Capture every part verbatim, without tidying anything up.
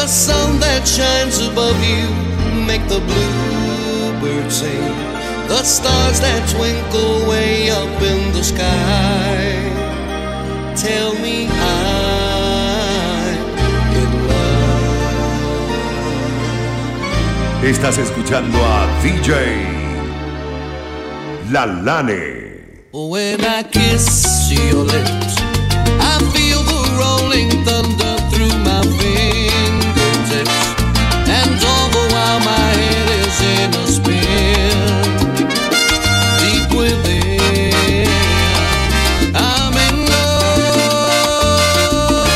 The sun that shines above you make the bluebird sing. The stars that twinkle way up in the sky tell me I'm in love. Estás escuchando a D J Lalane. When I kiss your lips, I feel the rolling thunder through my fingertips, and all the while my head is in a spin. Deep within, I'm in love.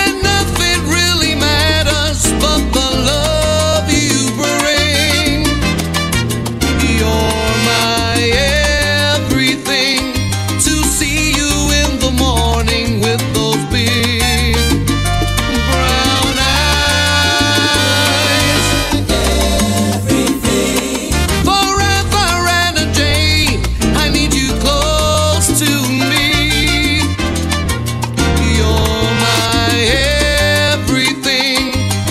And nothing really matters but the love you bring. You're my everything. To see you in the morning with those big brown eyes, everything. Forever and a day, I need you close to me. You're my everything. You'll never have to worry, never fear, for I am near. You're my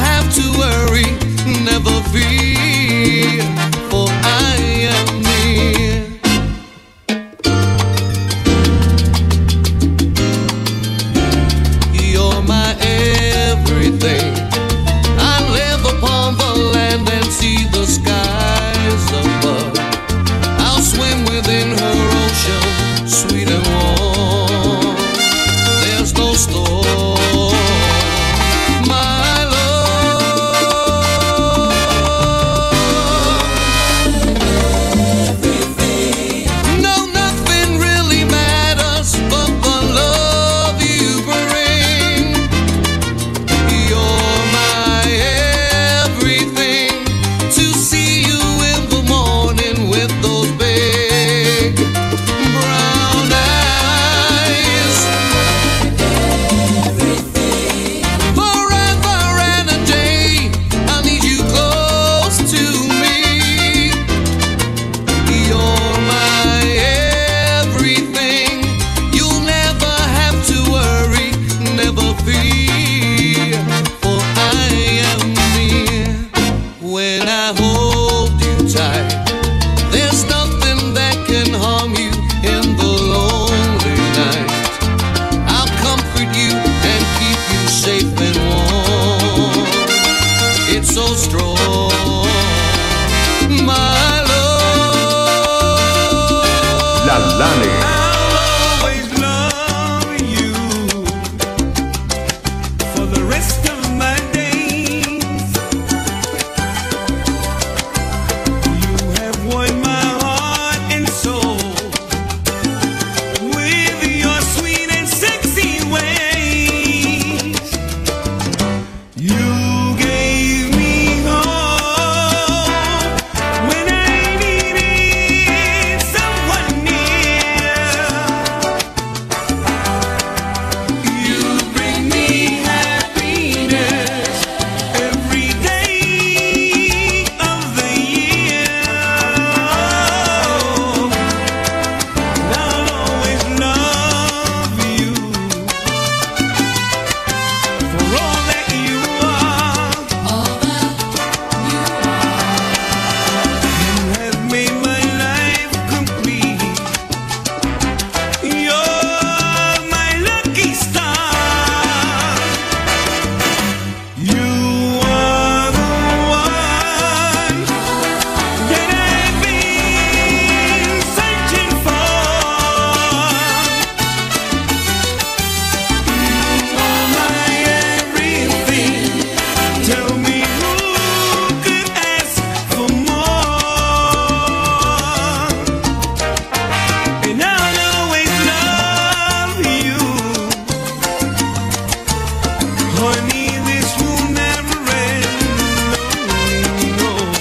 everything. I live upon the land and see the skies above. I'll swim within her ocean, sweet and warm. There's no storm, my love. No, nothing really matters but the love you bring. You're my everything. To see you in the morning with those big brown eyes. Forever and a day, I need you close to me. You're my everything. You'll never have to worry, never fear, for I am near. When I hold you tight, there's nothing that can harm you in the lonely night. I'll comfort you and keep you safe and warm. It's so strong, my love. Lalane. I'll always love you for the rest of my days. You have won my heart and soul with your sweet and sexy ways. You gave me hope when I needed someone near. You bring me happiness every day of the year. I'll always love you for all that you are. You have made my life complete. You're my lucky star. You are the one that I've been searching for. You are my everything. Tell me, who could ask for more? And I'll always love you, honey. This will never end. No, no, no.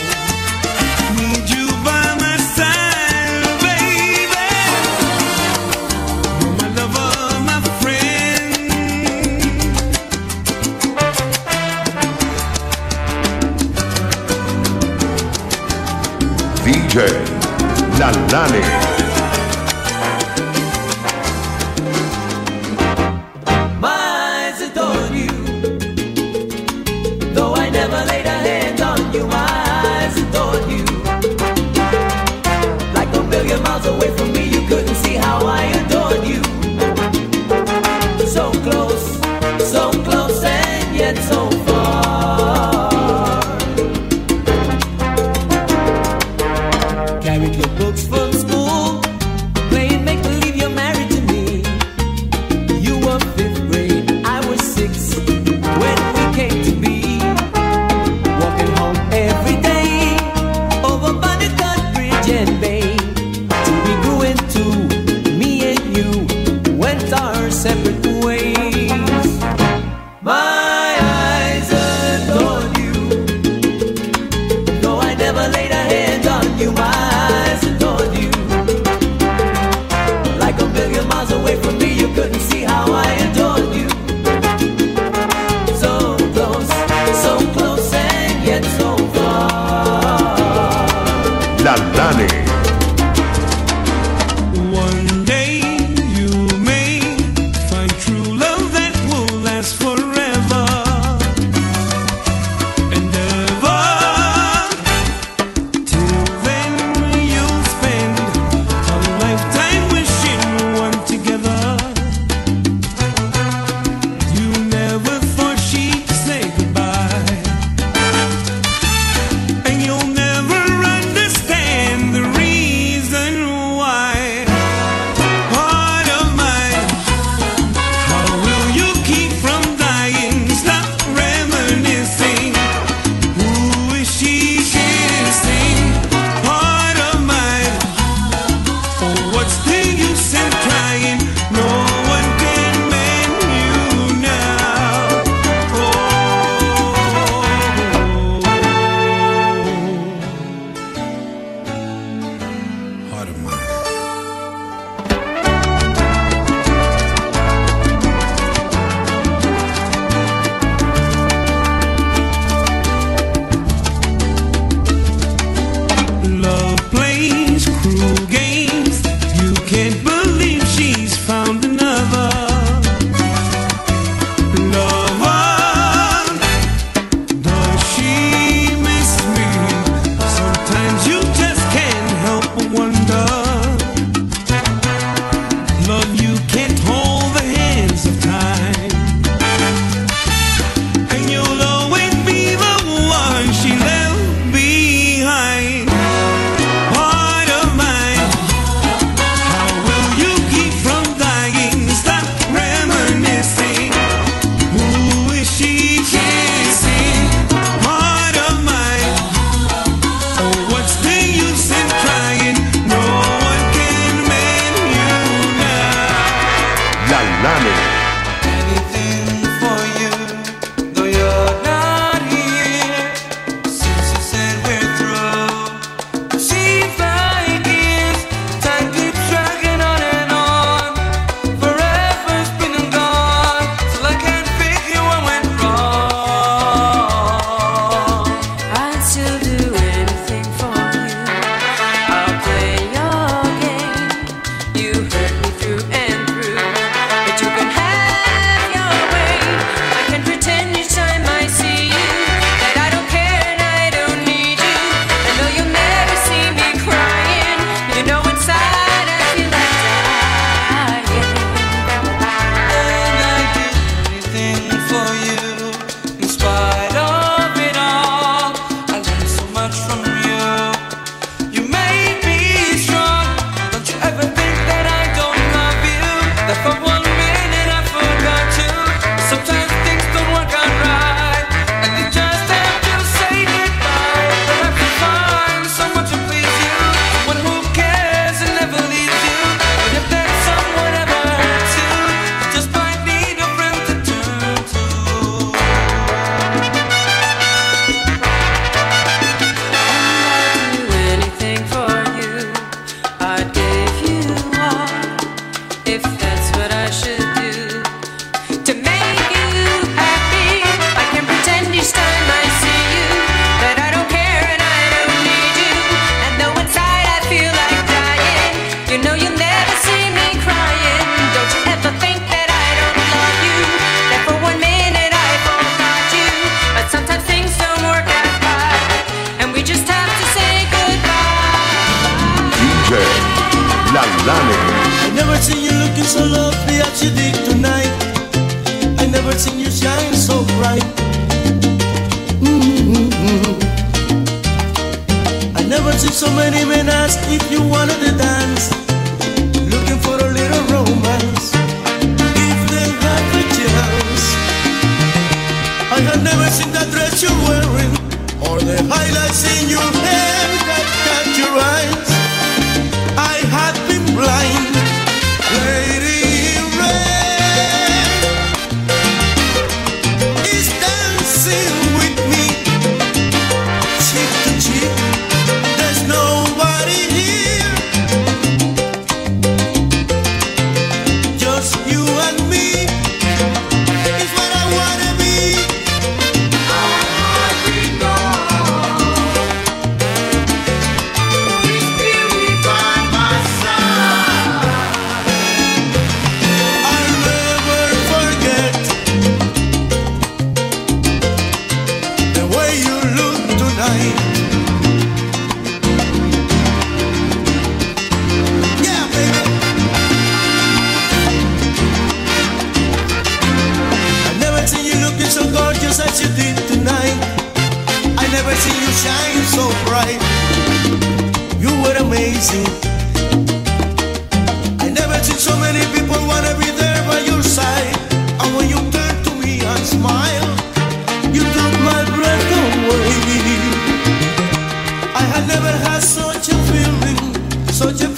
Need you by my side, baby. You're my lover, my friend. D J Lalane. with your books from school, playing make believe you're married to me. You were fifth grade, I was sixth when we came to be. Walking home every day over by the Godbridge and Bay. Till we grew into me and you went our separate ways. My Lalane. I never seen you looking so lovely as you did tonight. I never seen you shine so bright. Mm-hmm. I never words, if somebody may ask if you wanted to dance, looking for a little romance, if they had the chance. I have never seen that dress you're wearing, or the highlights in your hair that catch your eyes. I had been blind, lady in red is dancing with me, cheek to cheek. There's nobody here, just you and me is what I wanna be. I'll never forget the way you look tonight. Yeah, baby. I never seen you looking so gorgeous as you did tonight. I never seen you shine so bright. You were amazing. I never seen so many people wanna be there by your side. And when you turned to me and smiled, you took my breath away. I had never had such a feeling, such a